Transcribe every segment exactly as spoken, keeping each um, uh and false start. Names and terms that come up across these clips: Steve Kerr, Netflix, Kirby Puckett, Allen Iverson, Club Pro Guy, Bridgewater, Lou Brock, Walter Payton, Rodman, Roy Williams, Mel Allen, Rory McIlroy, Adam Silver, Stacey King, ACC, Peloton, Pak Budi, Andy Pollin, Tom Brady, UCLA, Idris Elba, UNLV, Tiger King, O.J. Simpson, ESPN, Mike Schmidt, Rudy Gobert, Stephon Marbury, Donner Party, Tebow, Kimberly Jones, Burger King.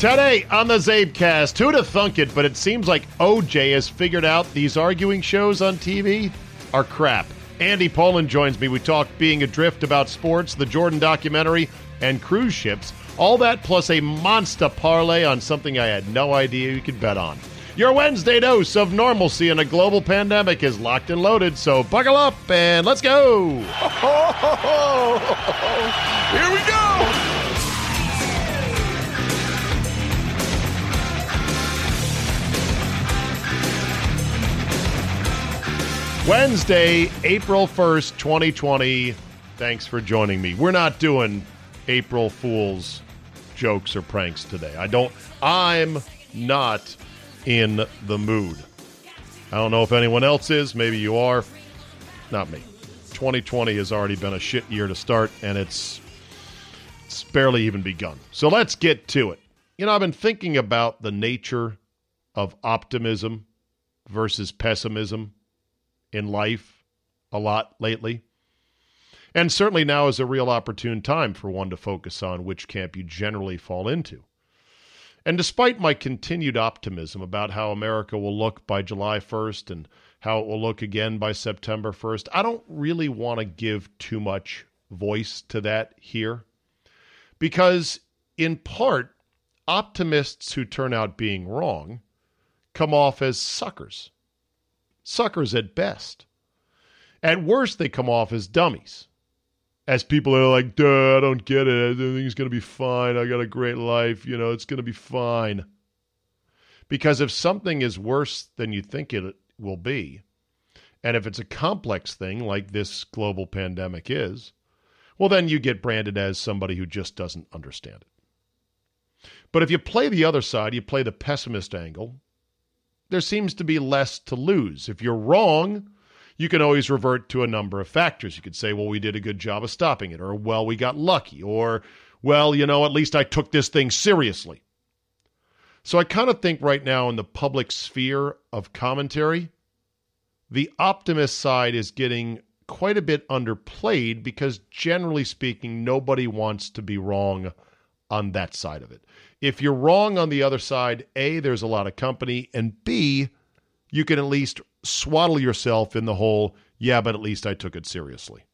Today on the CzabeCast, who'd have thunk it, but it seems like O J has figured out these arguing shows on T V are crap. Andy Pollin joins me. We talk being adrift about sports, the Jordan documentary, and cruise ships. All that plus a monster parlay on something I had no idea you could bet on. Your Wednesday dose of normalcy in a global pandemic is locked and loaded, so buckle up and let's go. Ho, ho, ho, ho, ho. Here we go. Wednesday, April first, twenty twenty. Thanks for joining me. We're not doing April Fool's jokes or pranks today. I don't, I'm not in the mood. I don't know if anyone else is. Maybe you are. Not me. twenty twenty has already been a shit year to start, and it's, it's barely even begun. So let's get to it. You know, I've been thinking about the nature of optimism versus pessimism in life a lot lately. And certainly now is a real opportune time for one to focus on which camp you generally fall into. And despite my continued optimism about how America will look by July first and how it will look again by September first, I don't really want to give too much voice to that here, because in part, optimists who turn out being wrong come off as suckers. Suckers at best. At worst, they come off as dummies. As people that are like, duh, I don't get it. Everything's going to be fine. I got a great life. You know, it's going to be fine. Because if something is worse than you think it will be, and if it's a complex thing like this global pandemic is, well, then you get branded as somebody who just doesn't understand it. But if you play the other side, you play the pessimist angle, there seems to be less to lose. If you're wrong, you can always revert to a number of factors. You could say, well, we did a good job of stopping it, or, well, we got lucky, or, well, you know, at least I took this thing seriously. So I kind of think right now in the public sphere of commentary, the optimist side is getting quite a bit underplayed because, generally speaking, nobody wants to be wrong on that side of it. If you're wrong on the other side, A, there's a lot of company, and B, you can at least swaddle yourself in the whole, yeah, but at least I took it seriously.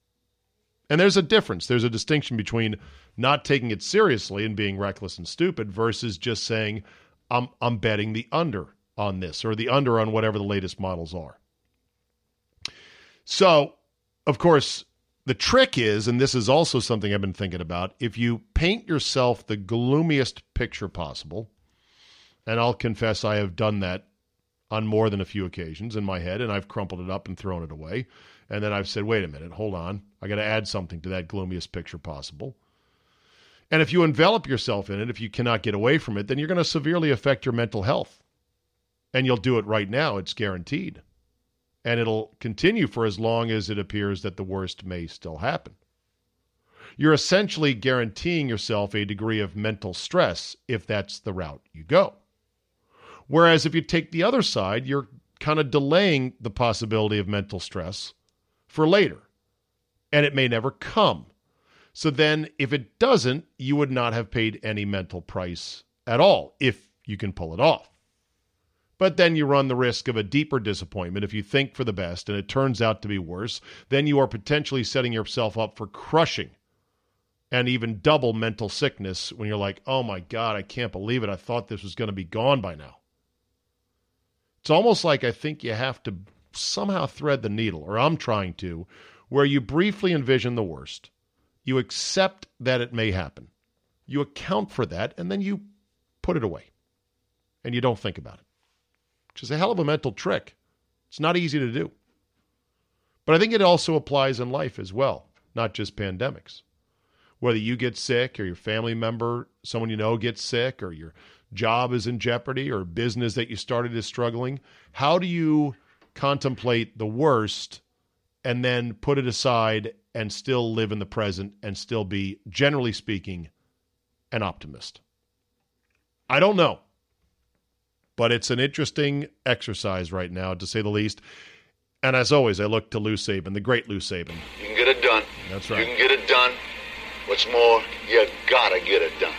And there's a difference. There's a distinction between not taking it seriously and being reckless and stupid versus just saying, I'm, I'm betting the under on this, or the under on whatever the latest models are. So, of course, the trick is, and this is also something I've been thinking about, if you paint yourself the gloomiest picture possible, and I'll confess I have done that on more than a few occasions in my head, and I've crumpled it up and thrown it away. And then I've said, wait a minute, hold on. I got to add something to that gloomiest picture possible. And if you envelop yourself in it, if you cannot get away from it, then you're going to severely affect your mental health. And you'll do it right now, it's guaranteed. And it'll continue for as long as it appears that the worst may still happen. You're essentially guaranteeing yourself a degree of mental stress if that's the route you go. Whereas if you take the other side, you're kind of delaying the possibility of mental stress for later, and it may never come. So then if it doesn't, you would not have paid any mental price at all, if you can pull it off. But then you run the risk of a deeper disappointment. If you think for the best and it turns out to be worse, then you are potentially setting yourself up for crushing and even double mental sickness when you're like, oh my God, I can't believe it. I thought this was going to be gone by now. It's almost like I think you have to somehow thread the needle, or I'm trying to, where you briefly envision the worst. You accept that it may happen. You account for that, and then you put it away. And you don't think about it, which is a hell of a mental trick. It's not easy to do. But I think it also applies in life as well, not just pandemics. Whether you get sick or your family member, someone you know gets sick, or your job is in jeopardy, or business that you started is struggling, how do you contemplate the worst and then put it aside and still live in the present and still be, generally speaking, an optimist? I don't know. But it's an interesting exercise right now, to say the least. And as always, I look to Lou Saban, the great Lou Saban. You can get it done. That's right. You can get it done. What's more, you gotta get it done.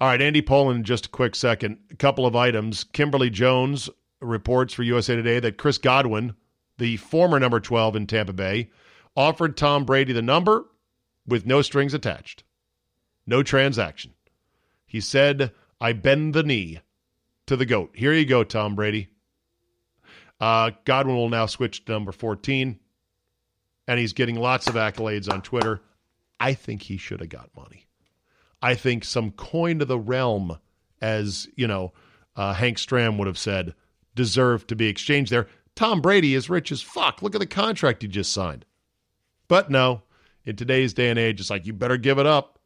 All right, Andy Pollin, in just a quick second. A couple of items. Kimberly Jones reports for U S A Today that Chris Godwin, the former number twelve in Tampa Bay, offered Tom Brady the number with no strings attached. No transaction. He said, I bend the knee to the GOAT. Here you go, Tom Brady. Uh, Godwin will now switch to number fourteen, and he's getting lots of accolades on Twitter. I think he should have got money. I think some coin of the realm, as you know, uh, Hank Stram would have said, deserved to be exchanged there. Tom Brady is rich as fuck. Look at the contract he just signed. But no, in today's day and age, it's like, you better give it up.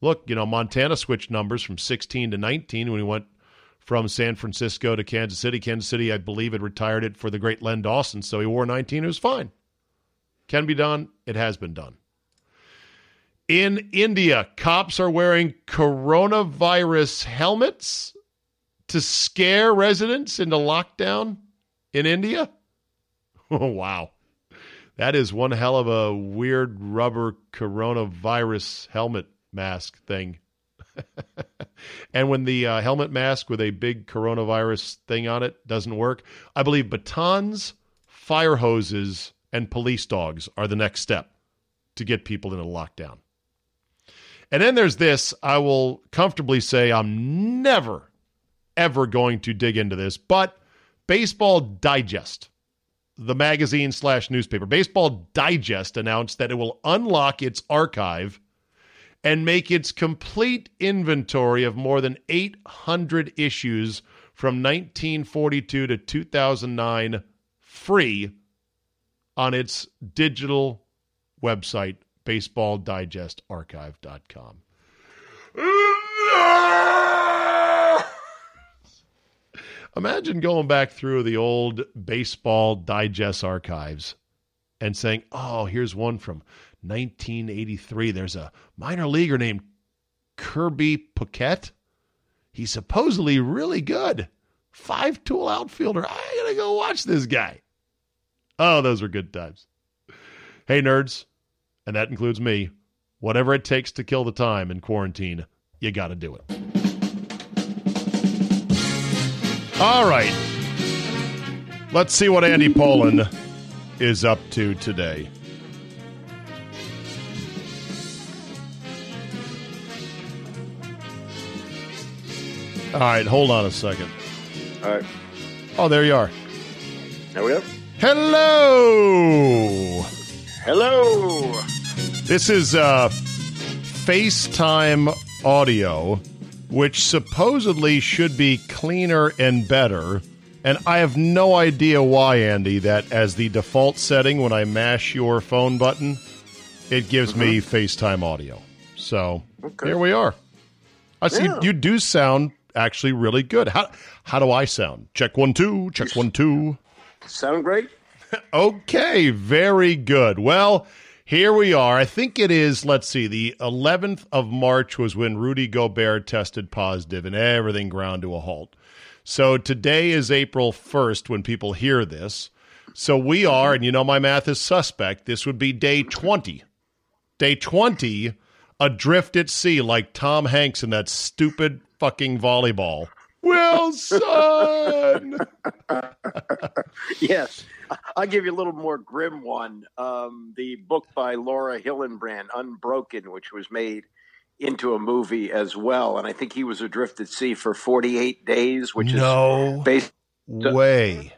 Look, you know, Montana switched numbers from sixteen to nineteen when he went from San Francisco to Kansas City. Kansas City, I believe, had retired it for the great Len Dawson, so he wore nineteen. It was fine. Can be done. It has been done. In India, cops are wearing coronavirus helmets to scare residents into lockdown in India. Oh, wow. That is one hell of a weird rubber coronavirus helmet mask thing. And when the uh, helmet mask with a big coronavirus thing on it doesn't work, I believe batons, fire hoses, and police dogs are the next step to get people into lockdown. And then there's this. I will comfortably say I'm never, ever going to dig into this, but Baseball Digest, the magazine slash newspaper, Baseball Digest announced that it will unlock its archive and make its complete inventory of more than eight hundred issues from nineteen forty-two to two thousand nine free on its digital website, baseball digest archive dot com. Imagine going back through the old Baseball Digest archives and saying, oh, here's one from nineteen eighty-three. There's a minor leaguer named Kirby Puckett. He's supposedly really good. Five-tool outfielder. I gotta go watch this guy. Oh, those were good times. Hey, nerds, and that includes me, whatever it takes to kill the time in quarantine, you gotta do it. All right. Let's see what Andy Pollin is up to today. All right, hold on a second. All right. Oh, there you are. There we go. Hello. Hello. This is uh, FaceTime audio, which supposedly should be cleaner and better. And I have no idea why, Andy, that as the default setting when I mash your phone button, it gives mm-hmm. me FaceTime audio. So okay. Here we are. I see yeah. you do sound actually really good. How how do I sound? Check one, two. Check one, two. Sound great? Okay, very good. Well, here we are. I think it is, let's see, the eleventh of March was when Rudy Gobert tested positive and everything ground to a halt. So today is April first when people hear this. So we are, and you know my math is suspect, this would be day twenty. Day twenty, adrift at sea like Tom Hanks in that stupid fucking volleyball Wilson. Yes. I'll give you a little more grim one. Um, the book by Laura Hillenbrand, Unbroken, which was made into a movie as well. And I think he was adrift at sea for forty-eight days, which no is based way.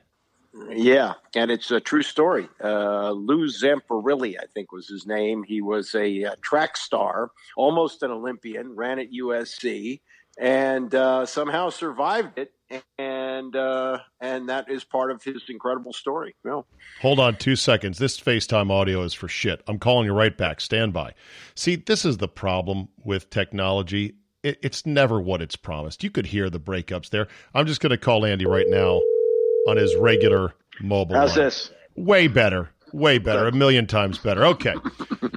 Yeah. And it's a true story. Uh, Lou Zamperelli, I think was his name. He was a, a track star, almost an Olympian, ran at U S C, and uh, somehow survived it. And uh, and that is part of his incredible story. No. Hold on two seconds. This FaceTime audio is for shit. I'm calling you right back. Stand by. See, this is the problem with technology. It, it's never what it's promised. You could hear the breakups there. I'm just going to call Andy right now on his regular mobile. How's line. This? Way better. Way better. A million times better. Okay.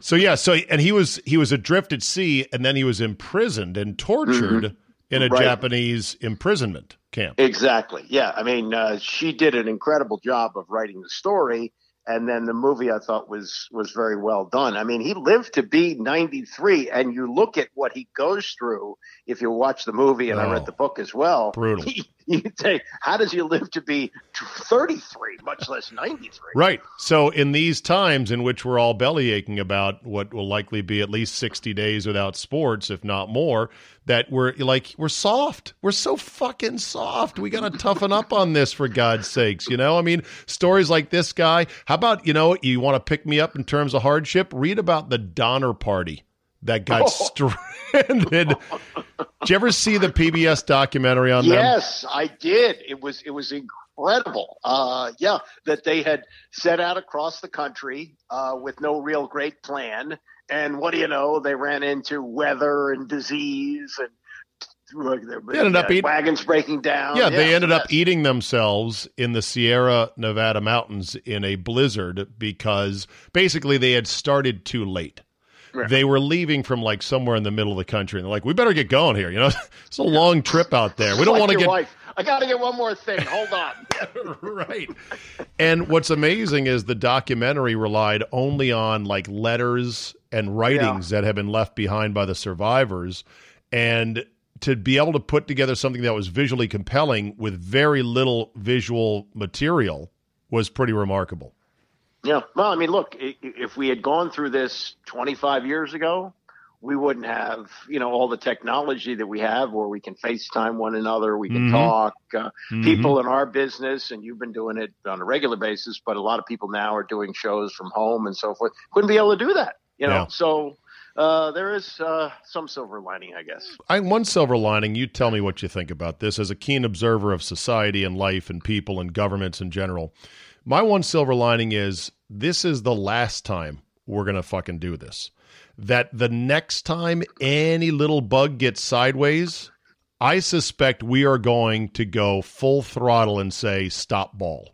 So, yeah. So, and he was, he was adrift at sea, and then he was imprisoned and tortured mm-hmm. in a right. Japanese imprisonment camp. Exactly. Yeah. I mean, uh, she did an incredible job of writing the story. And then the movie, I thought, was was very well done. I mean, he lived to be ninety-three, and you look at what he goes through if you watch the movie, and oh, I read the book as well. Brutal. He, you say, how does he live to be thirty-three, much less ninety-three? Right. So in these times in which we're all bellyaching about what will likely be at least sixty days without sports, if not more, that we're like, we're soft. We're so fucking soft. We got to toughen up on this, for God's sakes. You know, I mean, stories like this guy. How about, you know, you want to pick me up in terms of hardship? Read about the Donner Party that got oh. stranded. Did you ever see the P B S documentary on yes, them? Yes, I did. It was it was incredible. Uh, yeah, that they had set out across the country uh, with no real great plan. And what do you know? They ran into weather and disease and They ended up yeah, eat- wagons breaking down. Yeah, yeah they ended yes. up eating themselves in the Sierra Nevada mountains in a blizzard because basically they had started too late. Right. They were leaving from like somewhere in the middle of the country, and they're like, "We better get going here." You know, it's a yeah. long trip out there. We don't like want to get. Wife. I got to get one more thing. Hold on. Right. And what's amazing is the documentary relied only on like letters and writings yeah. that have been left behind by the survivors, and to be able to put together something that was visually compelling with very little visual material was pretty remarkable. Yeah. Well, I mean, look, if we had gone through this twenty-five years ago, we wouldn't have, you know, all the technology that we have where we can FaceTime one another. We can mm-hmm. talk uh, mm-hmm. people in our business, and you've been doing it on a regular basis, but a lot of people now are doing shows from home and so forth. Couldn't be able to do that, you know? Yeah. So, Uh, there is uh, some silver lining, I guess. I, one silver lining, you tell me what you think about this. As a keen observer of society and life and people and governments in general, my one silver lining is this is the last time we're going to fucking do this. That the next time any little bug gets sideways, I suspect we are going to go full throttle and say, stop ball.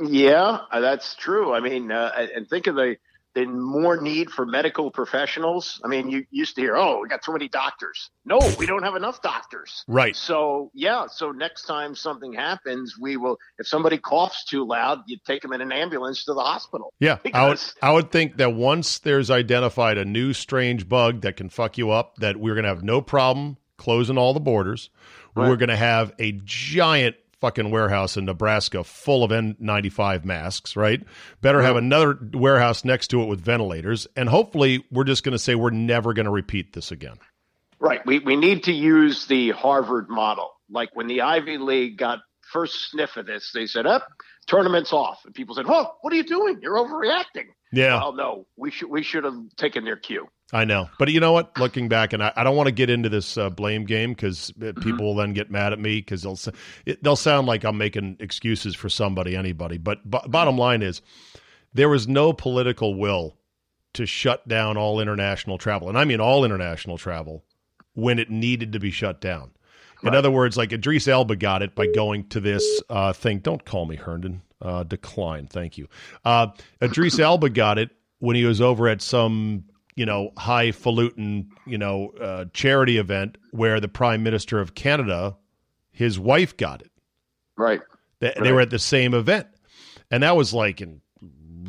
Yeah, that's true. I mean, uh, and think of the... then more need for medical professionals. I mean, you used to hear, oh, we got too many doctors. No, we don't have enough doctors. Right. So, yeah, so next time something happens, we will – if somebody coughs too loud, you take them in an ambulance to the hospital. Yeah, because- I, would, I would think that once there's identified a new strange bug that can fuck you up, that we're going to have no problem closing all the borders. Right. We're going to have a giant – fucking warehouse in Nebraska full of N ninety-five masks, right? Better have another warehouse next to it with ventilators. And hopefully we're just going to say we're never going to repeat this again. Right. We we need to use the Harvard model. Like when the Ivy League got first sniff of this, they said, up, tournaments off. And people said, well, what are you doing? You're overreacting. Yeah. Well, no, we should we should have taken their cue. I know. But you know what? Looking back, and I, I don't want to get into this uh, blame game because people will then get mad at me because they'll, they'll sound like I'm making excuses for somebody, anybody. But b- bottom line is there was no political will to shut down all international travel. And I mean all international travel when it needed to be shut down. Right. In other words, like Idris Elba got it by going to this uh, thing. Don't call me Herndon. Uh, decline. Thank you. Uh, Idris Elba got it when he was over at some... you know, highfalutin, you know, uh, charity event where the Prime Minister of Canada, his wife got it. Right. They, right. they were at the same event. And that was like in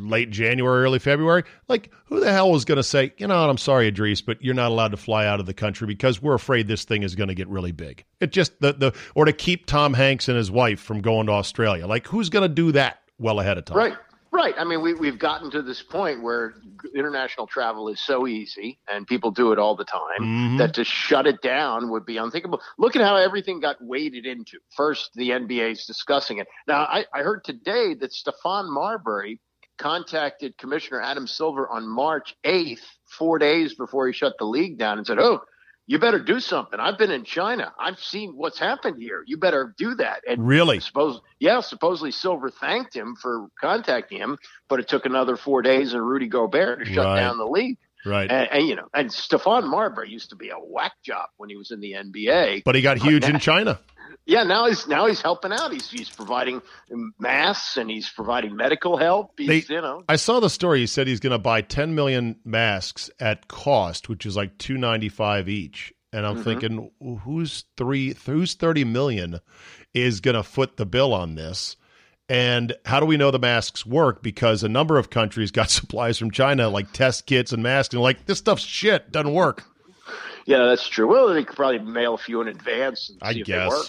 late January, early February, like who the hell was going to say, you know what, I'm sorry, Idris, but you're not allowed to fly out of the country because we're afraid this thing is going to get really big. It just the the or to keep Tom Hanks and his wife from going to Australia. Like who's going to do that well ahead of time? Right. Right. I mean, we, we've gotten to this point where international travel is so easy and people do it all the time mm-hmm. that to shut it down would be unthinkable. Look at how everything got waded into. First, the N B A is discussing it. Now, I, I heard today that Stephon Marbury contacted Commissioner Adam Silver on March eighth, four days before he shut the league down and said, oh, you better do something. I've been in China. I've seen what's happened here. You better do that. And really? Suppose, yeah, supposedly Silver thanked him for contacting him, but it took another four days and Rudy Gobert to shut right. down the league. Right. And, and, you know, and Stephon Marbury used to be a whack job when he was in the N B A. But he got huge in China. Yeah, now he's now he's helping out. He's he's providing masks and he's providing medical help. He's, they, you know, I saw the story. He said he's going to buy ten million masks at cost, which is like two ninety-five each. And I'm mm-hmm. thinking, who's three? Who's thirty million is going to foot the bill on this? And how do we know the masks work? Because a number of countries got supplies from China, like test kits and masks, and like this stuff's shit, doesn't work. Yeah, that's true. Well, they could probably mail a few in advance and see I if guess. They work.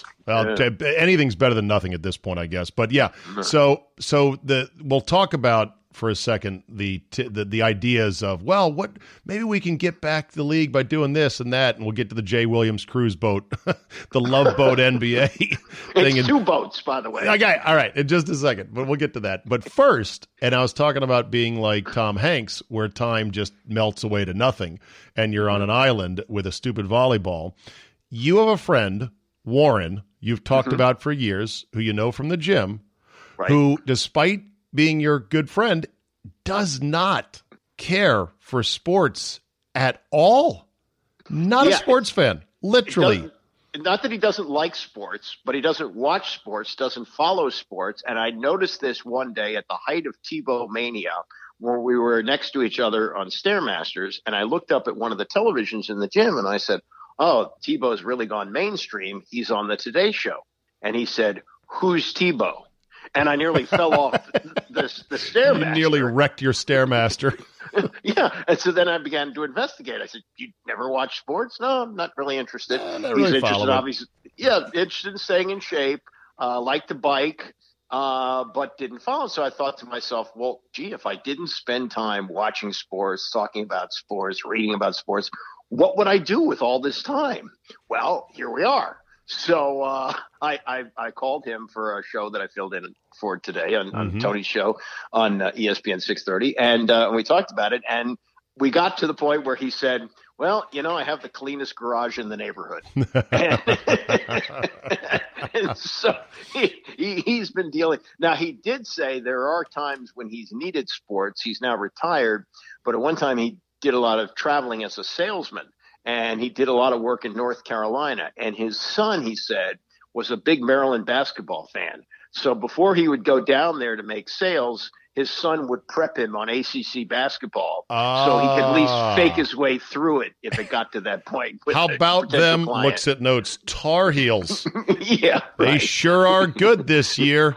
Well, yeah. t- anything's better than nothing at this point, I guess. But yeah, so so the we'll talk about for a second the, t- the the ideas of, well, what maybe we can get back to the league by doing this and that, and we'll get to the Jay Williams cruise boat, the Love Boat N B A thing. It's and, two boats, by the way. Okay, all right, in just a second, but we'll get to that. But first, and I was talking about being like Tom Hanks, where time just melts away to nothing, and you're on an island with a stupid volleyball. You have a friend, Warren, you've talked mm-hmm. about for years, who you know from the gym, right. who, despite being your good friend, does not care for sports at all. Not yeah, a sports fan, literally. Not that he doesn't like sports, but he doesn't watch sports, doesn't follow sports. And I noticed this one day at the height of Tebow mania, where we were next to each other on Stairmasters. And I looked up at one of the televisions in the gym and I said, oh, Tebow's really gone mainstream. He's on the Today Show. And he said, who's Tebow? And I nearly fell off the, the Stairmaster. You nearly wrecked your Stairmaster. Yeah. And so then I began to investigate. I said, you never watch sports? No, I'm not really interested. Uh, not He's really interested, obviously. Yeah, interested in staying in shape, uh, liked to bike, uh, but didn't follow. So I thought to myself, well, gee, if I didn't spend time watching sports, talking about sports, reading about sports, what would I do with all this time? Well, here we are. So uh, I, I I called him for a show that I filled in for today on, mm-hmm. on Tony's show on uh, E S P N six thirty, and uh, we talked about it, and we got to the point where he said, well, you know, I have the cleanest garage in the neighborhood. and, and so he, he, he's been dealing. Now, he did say there are times when he's needed sports. He's now retired, but at one time he did a lot of traveling as a salesman. And he did a lot of work in North Carolina. And his son, he said, was a big Maryland basketball fan. So before he would go down there to make sales, his son would prep him on A C C basketball. Ah. So he could at least fake his way through it if it got to that point. How about them, client. Looks at notes, Tar Heels. Yeah. They right. sure are good this year.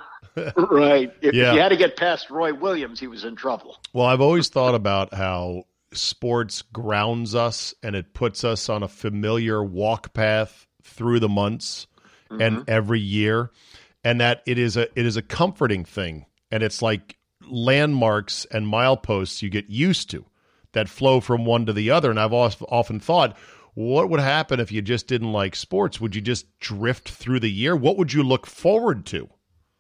Right. If yeah. you had to get past Roy Williams, he was in trouble. Well, I've always thought about how sports grounds us and it puts us on a familiar walk path through the months mm-hmm. and every year, and that it is a it is a comforting thing, and it's like landmarks and mileposts you get used to that flow from one to the other. And I've often thought, what would happen if you just didn't like sports? Would you just drift through the year? What would you look forward to?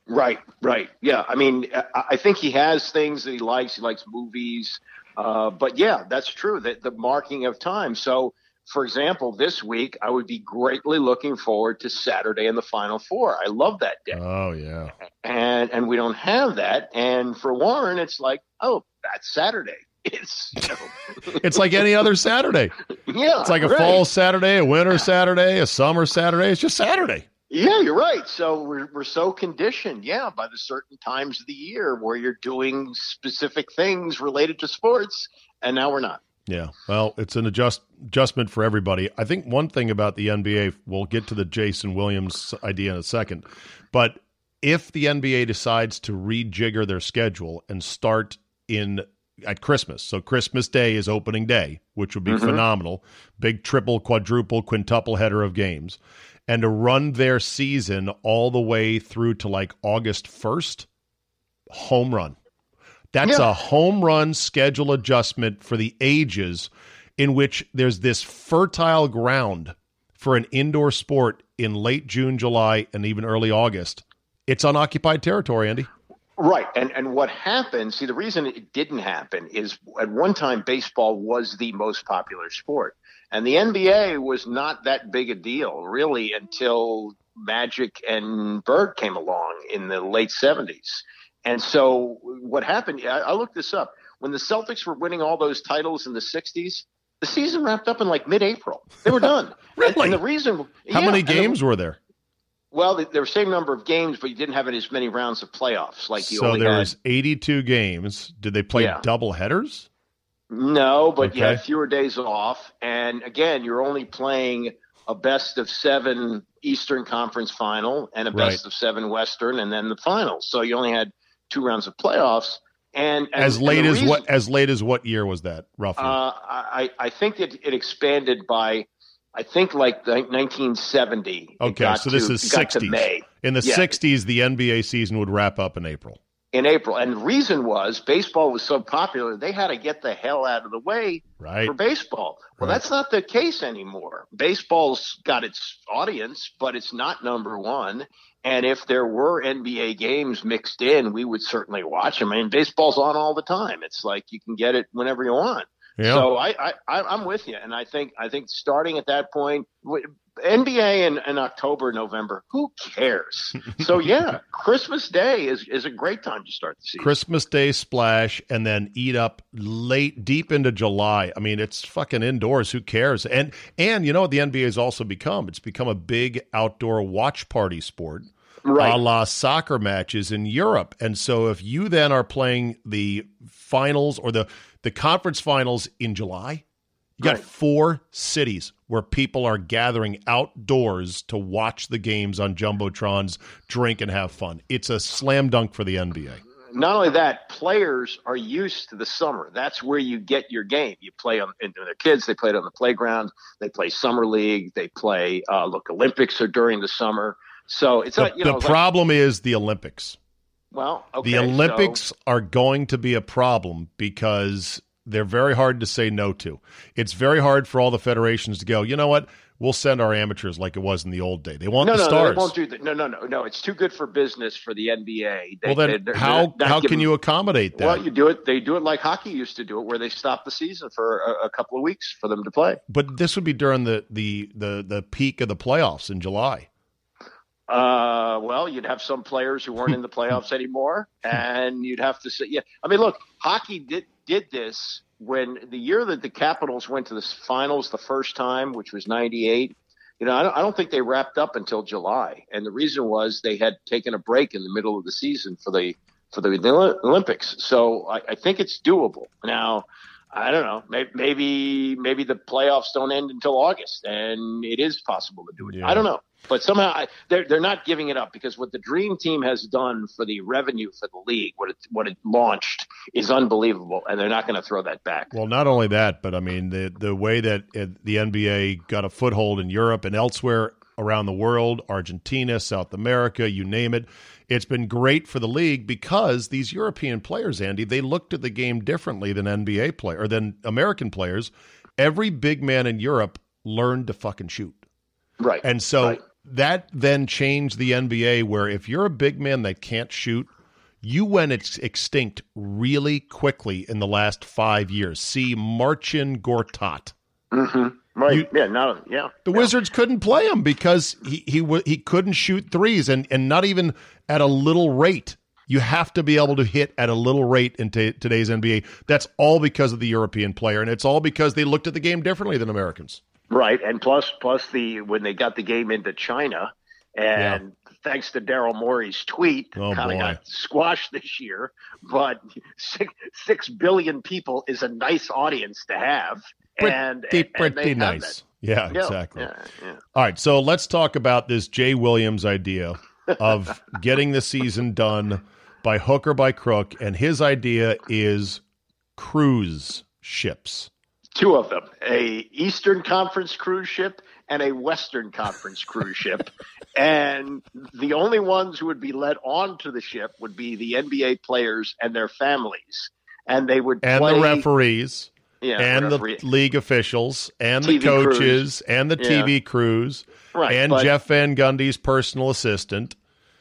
Right, right. Yeah. I mean, I think he has things that he likes. He likes movies. Uh, but yeah, that's true, that the marking of time. So, for example, this week, I would be greatly looking forward to Saturday and the Final Four. I love that day. Oh, yeah. And and we don't have that. And for Warren, it's like, oh, that's Saturday. It's you know. It's like any other Saturday. Yeah. It's like a right. fall Saturday, a winter Saturday, a summer Saturday. It's just Saturday. Yeah, you're right. So we're we're so conditioned, yeah, by the certain times of the year where you're doing specific things related to sports, and now we're not. Yeah, well, it's an adjust adjustment for everybody. I think one thing about the N B A, we'll get to the Jason Williams idea in a second, but if the N B A decides to rejigger their schedule and start in at Christmas. So Christmas Day is opening day, which would be mm-hmm. phenomenal. Big triple, quadruple, quintuple header of games. And to run their season all the way through to like August first, home run. That's yeah. a home run schedule adjustment for the ages, in which there's this fertile ground for an indoor sport in late June, July, and even early August. It's unoccupied territory, Andy. Right. And and what happened, see, the reason it didn't happen is at one time baseball was the most popular sport. And the N B A was not that big a deal, really, until Magic and Bird came along in the late seventies. And so what happened, I, I looked this up. When the Celtics were winning all those titles in the sixties, the season wrapped up in like mid-April. They were done. Really? And, and the reason, how yeah, many games the, were there? Well, there were the same number of games, but you didn't have as many rounds of playoffs. Like you. So only there was had. eighty-two games. Did they play yeah. double headers? No, but okay. you had fewer days off. And again, you're only playing a best of seven Eastern Conference final and a best right. of seven Western, and then the finals. So you only had two rounds of playoffs. And, and as late and as reason, what? As late as what year was that? Roughly, uh, I I think it, it expanded by, I think like nineteen seventy. Okay, so this to, is sixties. May. In the yeah. sixties, the N B A season would wrap up in April. In April, and the reason was baseball was so popular, they had to get the hell out of the way right. for baseball. Well, right. that's not the case anymore. Baseball's got its audience, but it's not number one. And if there were N B A games mixed in, we would certainly watch them. I mean, baseball's on all the time. It's like you can get it whenever you want. Yeah. So I, I, I'm with you. And I think I think starting at that point, N B A in, in October, November, who cares? So, yeah, Christmas Day is, is a great time to start the season. Christmas Day splash and then eat up late, deep into July. I mean, it's fucking indoors. Who cares? And, and you know what the N B A has also become? It's become a big outdoor watch party sport. Right. A la soccer matches in Europe. And so if you then are playing the finals or the, the conference finals in July, you got right. four cities where people are gathering outdoors to watch the games on Jumbotrons, drink, and have fun. It's a slam dunk for the N B A. Not only that, players are used to the summer. That's where you get your game. You play on and their kids. They play it on the playground. They play summer league. They play, uh, look, Olympics are during the summer. So it's the, you know, the problem like, is the Olympics. Well, okay, the Olympics so. are going to be a problem because they're very hard to say no to. It's very hard for all the federations to go, you know what? We'll send our amateurs like it was in the old day. They want no, the no, stars. No, they won't do that. No, no, no, no. It's too good for business for the N B A. They, well, then they're, how they're how giving, can you accommodate that? Well, you do it. They do it like hockey used to do it, where they stop the season for a, a couple of weeks for them to play. But this would be during the the the, the peak of the playoffs in July. Uh, well, you'd have some players who weren't in the playoffs anymore, and you'd have to say, yeah. I mean, look, hockey did did this when the year that the Capitals went to the finals the first time, which was ninety-eight. You know, I don't, I don't think they wrapped up until July, and the reason was they had taken a break in the middle of the season for the for the, the Olympics. So I, I think it's doable now. I don't know. Maybe maybe the playoffs don't end until August, and it is possible to do it. Yeah. I don't know. But somehow I, they're, they're not giving it up, because what the Dream Team has done for the revenue for the league, what it, what it launched, is unbelievable, and they're not going to throw that back. Well, not only that, but, I mean, the, the way that the N B A got a foothold in Europe and elsewhere around the world, Argentina, South America, you name it, it's been great for the league because these European players, Andy, they looked at the game differently than N B A player or than American players. Every big man in Europe learned to fucking shoot. Right. And so right. that then changed the N B A, where if you're a big man that can't shoot, you went ex- extinct really quickly in the last five years. See Marcin Gortat. Mm-hmm. Right. You, yeah. No. Yeah. The yeah. Wizards couldn't play him because he he he couldn't shoot threes, and, and not even at a little rate. You have to be able to hit at a little rate in t- today's N B A. That's all because of the European player, and it's all because they looked at the game differently than Americans. Right, and plus plus the when they got the game into China, and yeah. thanks to Daryl Morey's tweet, oh, kind of got squashed this year. But six, six billion people is a nice audience to have. Pretty, and, and, pretty and nice. Yeah, yeah, exactly. Yeah, yeah. All right, so let's talk about this Jay Williams idea of getting the season done by hook or by crook, and his idea is cruise ships. Two of them, a Eastern Conference cruise ship and a Western Conference cruise ship. And the only ones who would be led onto the ship would be the N B A players and their families. And they would and play. And the referees. Yeah, and referee. the league officials and T V the coaches crews. and the yeah. T V crews right, and but, Jeff Van Gundy's personal assistant.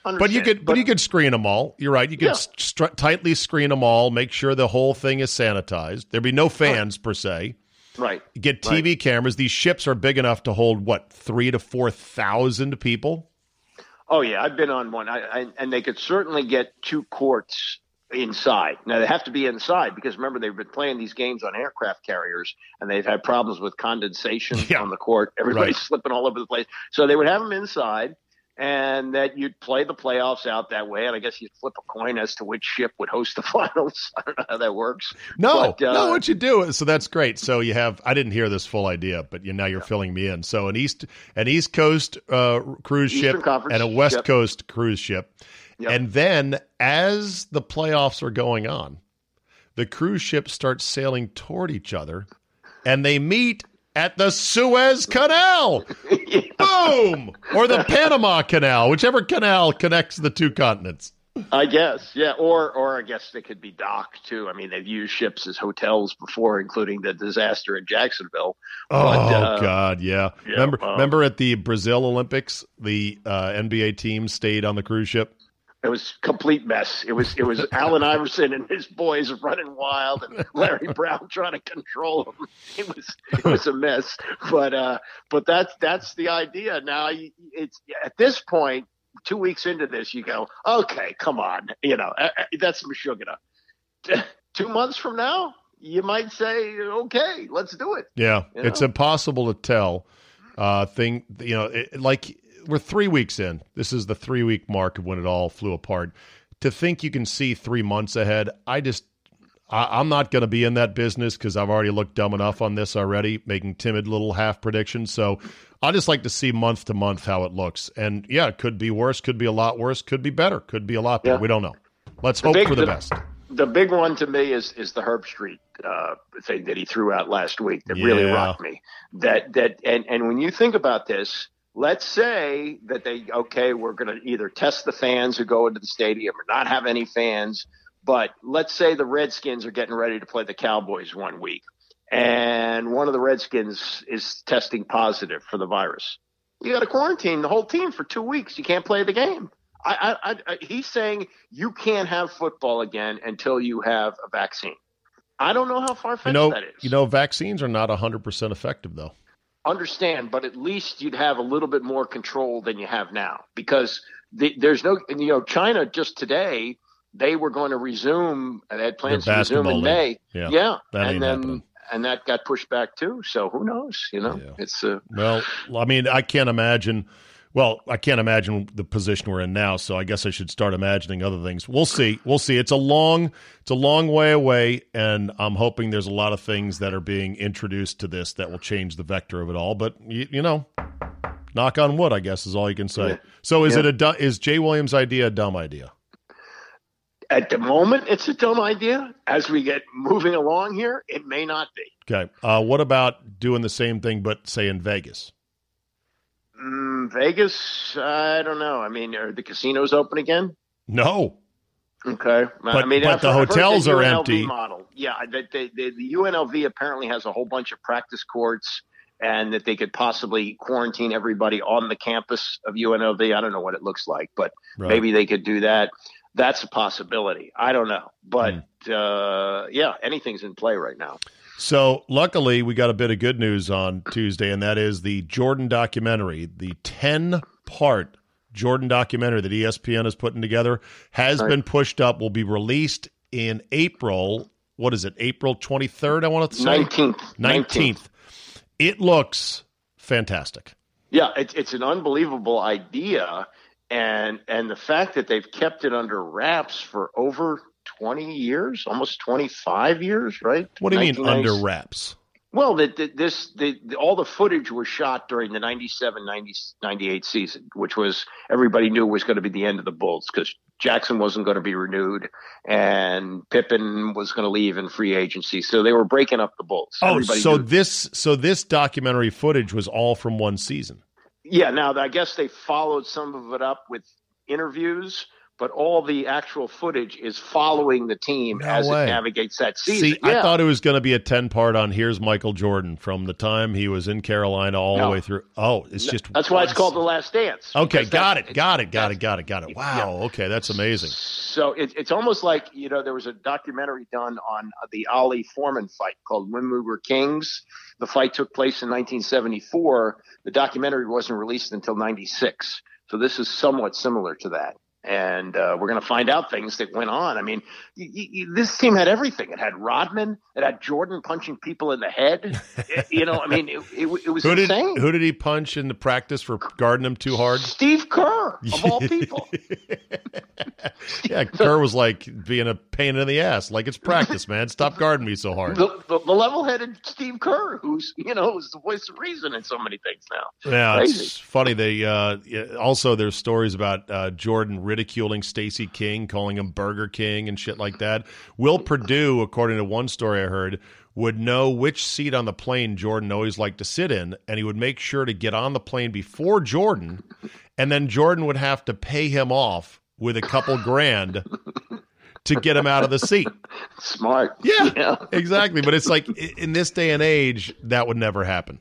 But you could but, but you could screen them all. You're right. You could yeah. st- tightly screen them all, make sure the whole thing is sanitized. There'd be no fans right. per se. Right. Get T V right. cameras. These ships are big enough to hold, what, three to four thousand people? Oh, yeah. I've been on one. I, I, and they could certainly get two courts inside. Now, they have to be inside because, remember, they've been playing these games on aircraft carriers, and they've had problems with condensation yeah. on the court. Everybody's right. slipping all over the place. So they would have them inside, and that you'd play the playoffs out that way. And I guess you'd flip a coin as to which ship would host the finals. I don't know how that works. No, but, uh, no, what you do is, so that's great. So you have, I didn't hear this full idea, but you, now you're yeah. filling me in. So an East, an East Coast uh, cruise Eastern ship and a West yep. Coast cruise ship. Yep. And then as the playoffs are going on, the cruise ships start sailing toward each other and they meet at the Suez Canal. yeah. Boom! Or the Panama Canal, whichever canal connects the two continents. I guess, yeah. Or or I guess they could be docked, too. I mean, they've used ships as hotels before, including the disaster in Jacksonville. But, oh, uh, God, yeah. yeah remember um, remember at the Brazil Olympics, the uh, N B A team stayed on the cruise ship? It was a complete mess. It was it was Allen Iverson and his boys running wild, and Larry Brown trying to control them. It was it was a mess. But uh, but that's that's the idea. Now it's at this point, two weeks into this, you go, okay, come on, you know, that's Meshuggah. Two months from now, you might say, okay, let's do it. Yeah, you know? It's impossible to tell. Uh, thing, you know, it, like. We're three weeks in. This is the three-week mark of when it all flew apart. To think you can see three months ahead, I just I, I'm not going to be in that business because I've already looked dumb enough on this already, making timid little half predictions. So I just like to see month to month how it looks. And, yeah, it could be worse, could be a lot worse, could be better, could be a lot better. Yeah. We don't know. Let's the hope big, for the, the best. The big one to me is is the Herb Street uh, thing that he threw out last week that yeah. really rocked me. That that and and when you think about this, let's say that they, okay, we're going to either test the fans who go into the stadium or not have any fans. But let's say the Redskins are getting ready to play the Cowboys one week. And one of the Redskins is testing positive for the virus. You got to quarantine the whole team for two weeks. You can't play the game. I, I, I, he's saying you can't have football again until you have a vaccine. I don't know how far-fetched you know, that is. You know, vaccines are not one hundred percent effective, though. Understand, but at least you'd have a little bit more control than you have now, because the, there's no, you know, China just today, they were going to resume, they had plans to resume in May. Yeah. yeah. And then, happening. and that got pushed back too. So who knows, you know, yeah. it's uh, well, I mean, I can't imagine, well, I can't imagine the position we're in now. So I guess I should start imagining other things. We'll see. We'll see. It's a long, it's a long way away, and I'm hoping there's a lot of things that are being introduced to this that will change the vector of it all. But you, you know, knock on wood, I guess, is all you can say. Yeah. So, is yeah. it a is Jay Williams' idea a dumb idea? At the moment, it's a dumb idea. As we get moving along here, it may not be. Okay. Uh, what about doing the same thing, but say in Vegas? Mm, Vegas, I don't know. I mean, are the casinos open again? No. Okay. But, I mean, but the hotels are empty. Model. Yeah, they, they, they, the U N L V apparently has a whole bunch of practice courts, and that they could possibly quarantine everybody on the campus of U N L V. I don't know what it looks like, but right. maybe they could do that. That's a possibility. I don't know. But, mm. uh, yeah, anything's in play right now. So luckily we got a bit of good news on Tuesday, and that is the Jordan documentary, the ten-part Jordan documentary that E S P N is putting together has right. been pushed up, will be released in April. What is it? April twenty-third, I want to say? nineteenth. nineteenth. nineteenth. It looks fantastic. Yeah, it's it's an unbelievable idea, and and the fact that they've kept it under wraps for over twenty years, almost twenty-five years, right? What do you mean under wraps? Well, that this the, the all the footage was shot during the ninety-seven ninety-eight season, which was everybody knew was going to be the end of the Bulls because Jackson wasn't going to be renewed, and Pippen was going to leave in free agency. So they were breaking up the Bulls. Oh, Everybody so knew. this so this documentary footage was all from one season. Yeah, now I guess they followed some of it up with interviews, but all the actual footage is following the team no as way. it navigates that season. See, yeah. I thought it was going to be a ten-part on here's Michael Jordan from the time he was in Carolina all no. the way through. Oh, it's no, just that's why it's called The Last Dance. Okay, got it, got it, got it, got it, got it. Wow, yeah. Okay, that's amazing. So it, it's almost like, you know, there was a documentary done on the Ali Foreman fight called When We Were Kings. The fight took place in nineteen seventy-four. The documentary wasn't released until ninety-six. So this is somewhat similar to that. And uh, we're going to find out things that went on. I mean, y- y- this team had everything. It had Rodman. It had Jordan punching people in the head. It, you know, I mean, it, it, it was who did, insane. Who did he punch in the practice for guarding him too hard? Steve Kerr, of all people. Yeah, Kerr was like being a pain in the ass. Like, it's practice, man. Stop guarding me so hard. The, the, the level-headed Steve Kerr, who's, you know, is the voice of reason in so many things now. Yeah, crazy. It's funny. They uh, also, there's stories about uh, Jordan ridiculing Stacey King, calling him Burger King and shit like that. Will Perdue, according to one story I heard, would know which seat on the plane Jordan always liked to sit in, and he would make sure to get on the plane before Jordan, and then Jordan would have to pay him off with a couple grand to get him out of the seat. Smart. Yeah, yeah, exactly. But it's like, in this day and age, that would never happen.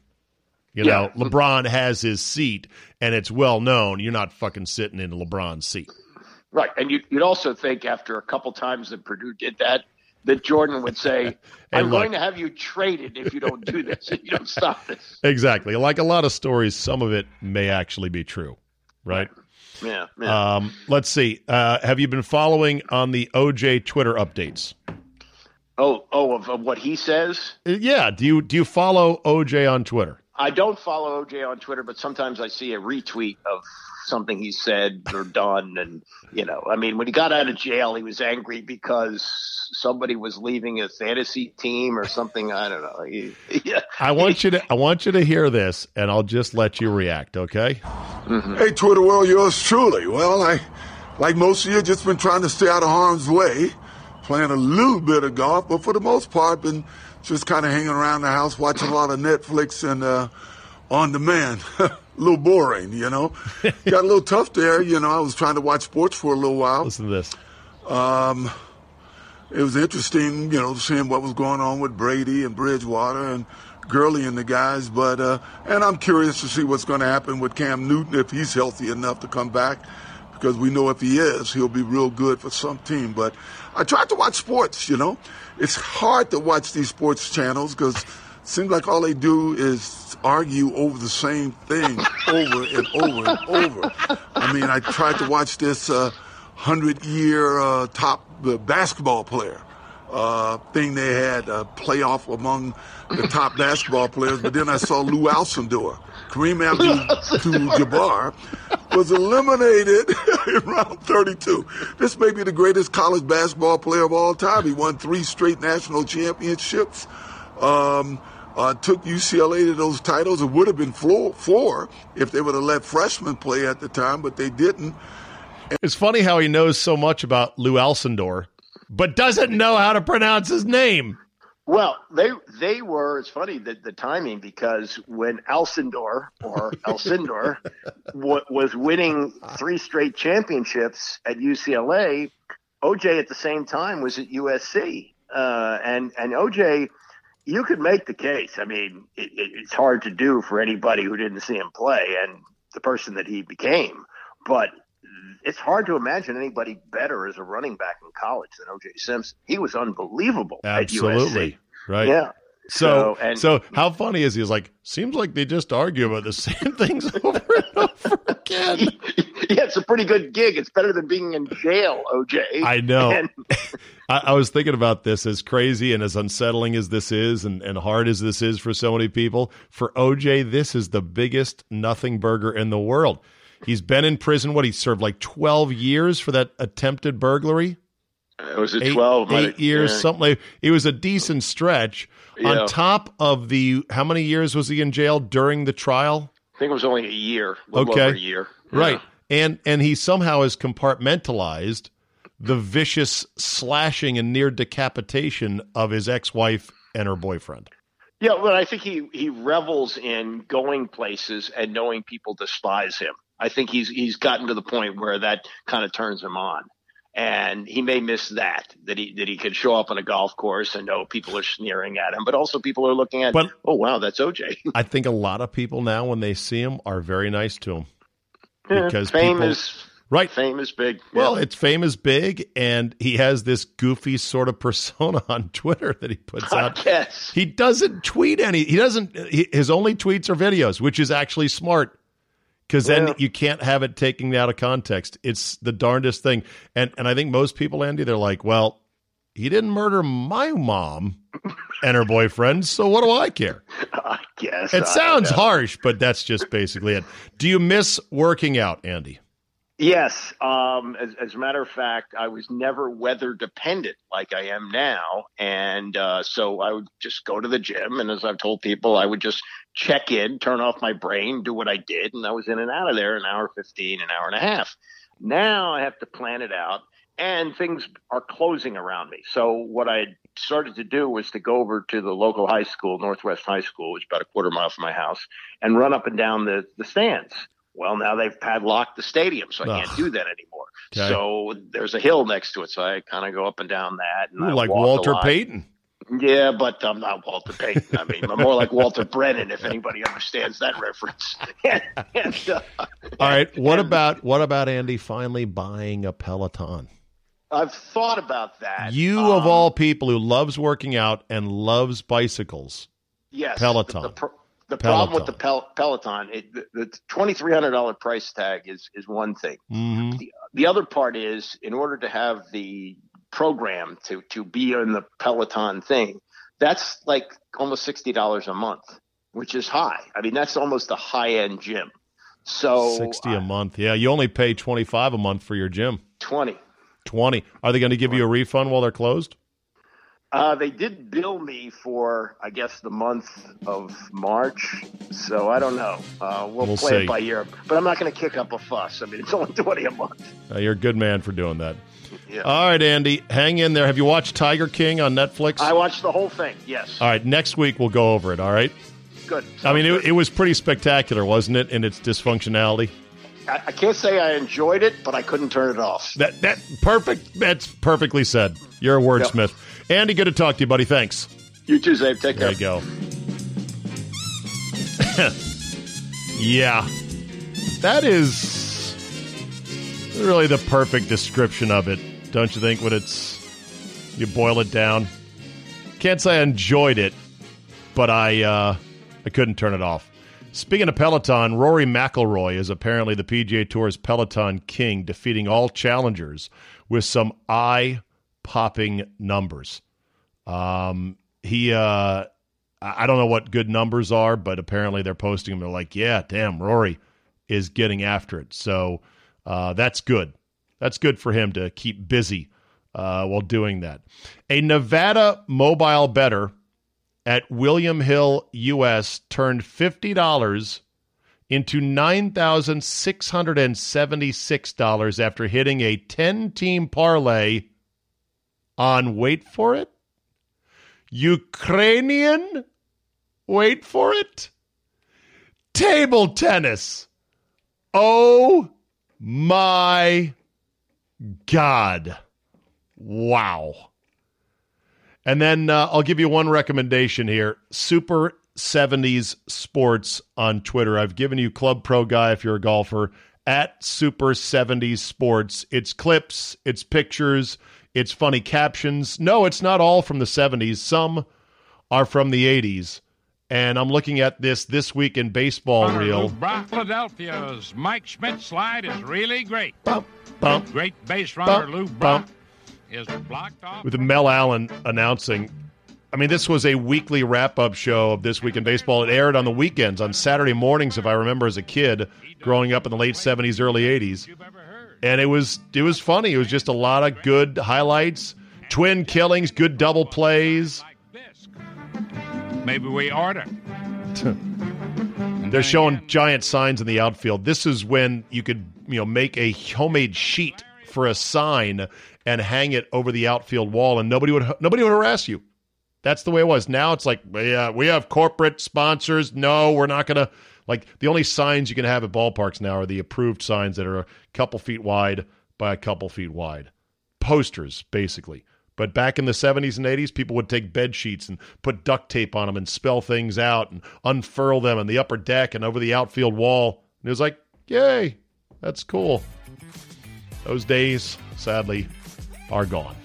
You yeah. know, LeBron has his seat, and it's well known you're not fucking sitting in LeBron's seat. Right. And you, you'd also think after a couple times that Purdue did that, that Jordan would say, I'm like, going to have you traded if you don't do this, if you don't stop this. Exactly. Like a lot of stories, some of it may actually be true, right? Yeah. yeah. Um, let's see. Uh, have you been following on the O J Twitter updates? Oh, oh, of, of what he says? Yeah. Do you do you follow O J on Twitter? I don't follow O J on Twitter, but sometimes I see a retweet of something he said or done. And, you know, I mean, when he got out of jail, he was angry because somebody was leaving a fantasy team or something. I don't know. He, yeah. I want you to I want you to hear this, and I'll just let you react, okay? Mm-hmm. Hey, Twitter world, yours truly. Well, I, like most of you, just been trying to stay out of harm's way, playing a little bit of golf, but for the most part, been just kind of hanging around the house, watching a lot of Netflix and uh, on demand. A little boring, you know. Got a little tough there, you know. I was trying to watch sports for a little while. Listen to this. Um, it was interesting, you know, seeing what was going on with Brady and Bridgewater and Gurley and the guys. But uh, and I'm curious to see what's going to happen with Cam Newton if he's healthy enough to come back, because we know if he is, he'll be real good for some team. But I tried to watch sports, you know. It's hard to watch these sports channels because it seems like all they do is argue over the same thing over and over and over. I mean, I tried to watch this hundred-year uh, uh, top uh, basketball player uh, thing they had, a playoff among the top basketball players, but then I saw Lou Alcindor. Kareem Abdul-Jabbar was eliminated in round thirty-two. This may be the greatest college basketball player of all time. He won three straight national championships, um, uh, took U C L A to those titles. It would have been four, four if they would have let freshmen play at the time, but they didn't. And- it's funny how he knows so much about Lou Alcindor, but doesn't know how to pronounce his name. Well, they they were, it's funny, the, the timing, because when Alcindor, or Alcindor, w- was winning three straight championships at U C L A, O J at the same time was at U S C. Uh, and, and O J, you could make the case. I mean, it, it, it's hard to do for anybody who didn't see him play and the person that he became. But it's hard to imagine anybody better as a running back in college than O J. Simpson. He was unbelievable Absolutely. at U S C. Right. Yeah. So, so, and, so how funny is he? He's like, seems like they just argue about the same things over and over again. Yeah, it's a pretty good gig. It's better than being in jail, O J. I know. And- I, I was thinking about this, as crazy and as unsettling as this is, and, and hard as this is for so many people, for O J, this is the biggest nothing burger in the world. He's been in prison. What, he served like twelve years for that attempted burglary? It was a twelve. Eight, eight years, yeah. Something like, it was a decent stretch. Yeah. On top of the, how many years was he in jail during the trial? I think it was only a year. A little okay. over a year. Yeah. Right. And and he somehow has compartmentalized the vicious slashing and near decapitation of his ex-wife and her boyfriend. Yeah, but I think he, he revels in going places and knowing people despise him. I think he's he's gotten to the point where that kind of turns him on. And he may miss that, that he that he could show up on a golf course and know people are sneering at him, but also people are looking at, but, oh, wow, that's O J. I think a lot of people now, when they see him, are very nice to him. Because yeah, fame people, is right. Fame is big. Yeah. Well, it's fame is big, and he has this goofy sort of persona on Twitter that he puts out. Yes, he doesn't tweet any. He doesn't. He, his only tweets are videos, which is actually smart. Because then yeah. you can't have it taken out of context. It's the darndest thing. And and I think most people, Andy, they're like, well, he didn't murder my mom and her boyfriend, so what do I care? I guess. It I sounds know. harsh, but that's just basically it. Do you miss working out, Andy? Yes. Um, as, as a matter of fact, I was never weather dependent like I am now. And uh, so I would just go to the gym. And as I've told people, I would just check in, turn off my brain, do what I did. And I was in and out of there an hour fifteen, an hour and a half. Now I have to plan it out. And things are closing around me. So what I started to do was to go over to the local high school, Northwest High School, which is about a quarter mile from my house, and run up and down the, the stands. Well, now they've padlocked the stadium, so I Ugh. can't do that anymore. Okay. So there's a hill next to it, so I kind of go up and down that. And Ooh, I like Walter Payton. Yeah, but I'm not Walter Payton. I mean, I'm more like Walter Brennan, if anybody understands that reference. and, and, uh, All right, what and, about what about Andy finally buying a Peloton? I've thought about that. You, um, of all people who loves working out and loves bicycles, yes, Peloton. The, the pr- The Peloton. problem with the Pel- Peloton, it, the, the twenty-three hundred dollars price tag is is one thing. Mm-hmm. The, the other part is, in order to have the program to, to be in the Peloton thing, that's like almost sixty dollars a month, which is high. I mean, that's almost a high-end gym. So sixty dollars a month. Yeah, you only pay twenty-five dollars a month for your gym. twenty dollars twenty dollars Are they going to give you a refund while they're closed? Uh, they did bill me for, I guess, the month of March, so I don't know. Uh, we'll, we'll play see. it by ear, but I'm not going to kick up a fuss. I mean, it's only twenty dollars a month. Uh, you're a good man for doing that. Yeah. All right, Andy, hang in there. Have you watched Tiger King on Netflix? I watched the whole thing, yes. All right, next week we'll go over it, all right? Good. Sounds I mean, it, it was pretty spectacular, wasn't it, in its dysfunctionality? I, I can't say I enjoyed it, but I couldn't turn it off. That that perfect. That's perfectly said. You're a wordsmith. Yep. Andy, good to talk to you, buddy. Thanks. You too, Zabe. Take care. There you go. Yeah. That is really the perfect description of it, don't you think, when it's you boil it down? Can't say I enjoyed it, but I uh, I couldn't turn it off. Speaking of Peloton, Rory McIlroy is apparently the P G A Tour's Peloton king, defeating all challengers with some eye popping numbers. Um, he, uh, I don't know what good numbers are, but apparently they're posting them. They're like, yeah, damn, Rory is getting after it. So, uh, that's good. That's good for him to keep busy, uh, while doing that. A Nevada mobile bettor at William Hill U S turned fifty dollars into nine thousand six hundred seventy-six dollars after hitting a ten team parlay on, wait for it, Ukrainian, wait for it, table tennis. Oh, my God. Wow. And then uh, I'll give you one recommendation here. Super seventies Sports on Twitter. I've given you Club Pro Guy if you're a golfer, at Super seventies Sports. It's clips, it's pictures, it's funny captions. No, it's not all from the seventies. Some are from the eighties. And I'm looking at this This Week in Baseball reel. Philadelphia's Mike Schmidt slide is really great. Bump, bump, great base runner bump, Lou Brock is blocked off. With Mel Allen announcing. I mean, this was a weekly wrap-up show of This Week in Baseball. It aired on the weekends, on Saturday mornings, if I remember as a kid, growing up in the late seventies, early eighties. And it was it was funny. It was just a lot of good highlights, twin killings, good double plays. Maybe we order. They're showing giant signs in the outfield. This is when you could, you know, make a homemade sheet for a sign and hang it over the outfield wall, and nobody would nobody would harass you. That's the way it was. Now it's like, yeah, we have corporate sponsors. No, we're not going to. Like, the only signs you can have at ballparks now are the approved signs that are a couple feet wide by a couple feet wide. Posters, basically. But back in the seventies and eighties, people would take bed sheets and put duct tape on them and spell things out and unfurl them in the upper deck and over the outfield wall. And it was like, yay, that's cool. Those days, sadly, are gone.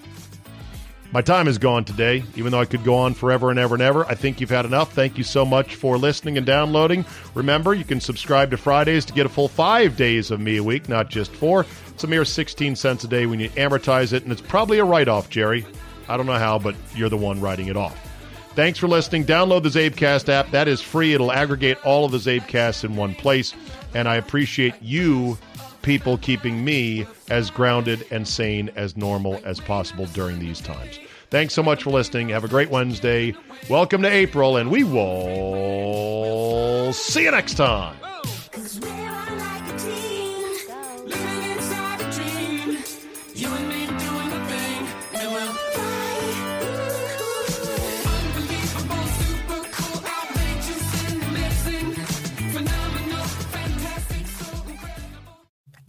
My time is gone today, even though I could go on forever and ever and ever. I think you've had enough. Thank you so much for listening and downloading. Remember, you can subscribe to Fridays to get a full five days of me a week, not just four. It's a mere sixteen cents a day when you amortize it, and it's probably a write-off, Jerry. I don't know how, but you're the one writing it off. Thanks for listening. Download the CzabeCast app. That is free. It'll aggregate all of the CzabeCasts in one place, and I appreciate you people keeping me as grounded and sane as normal as possible during these times. Thanks so much for listening. Have a great Wednesday. Welcome to April, and we will see you next time.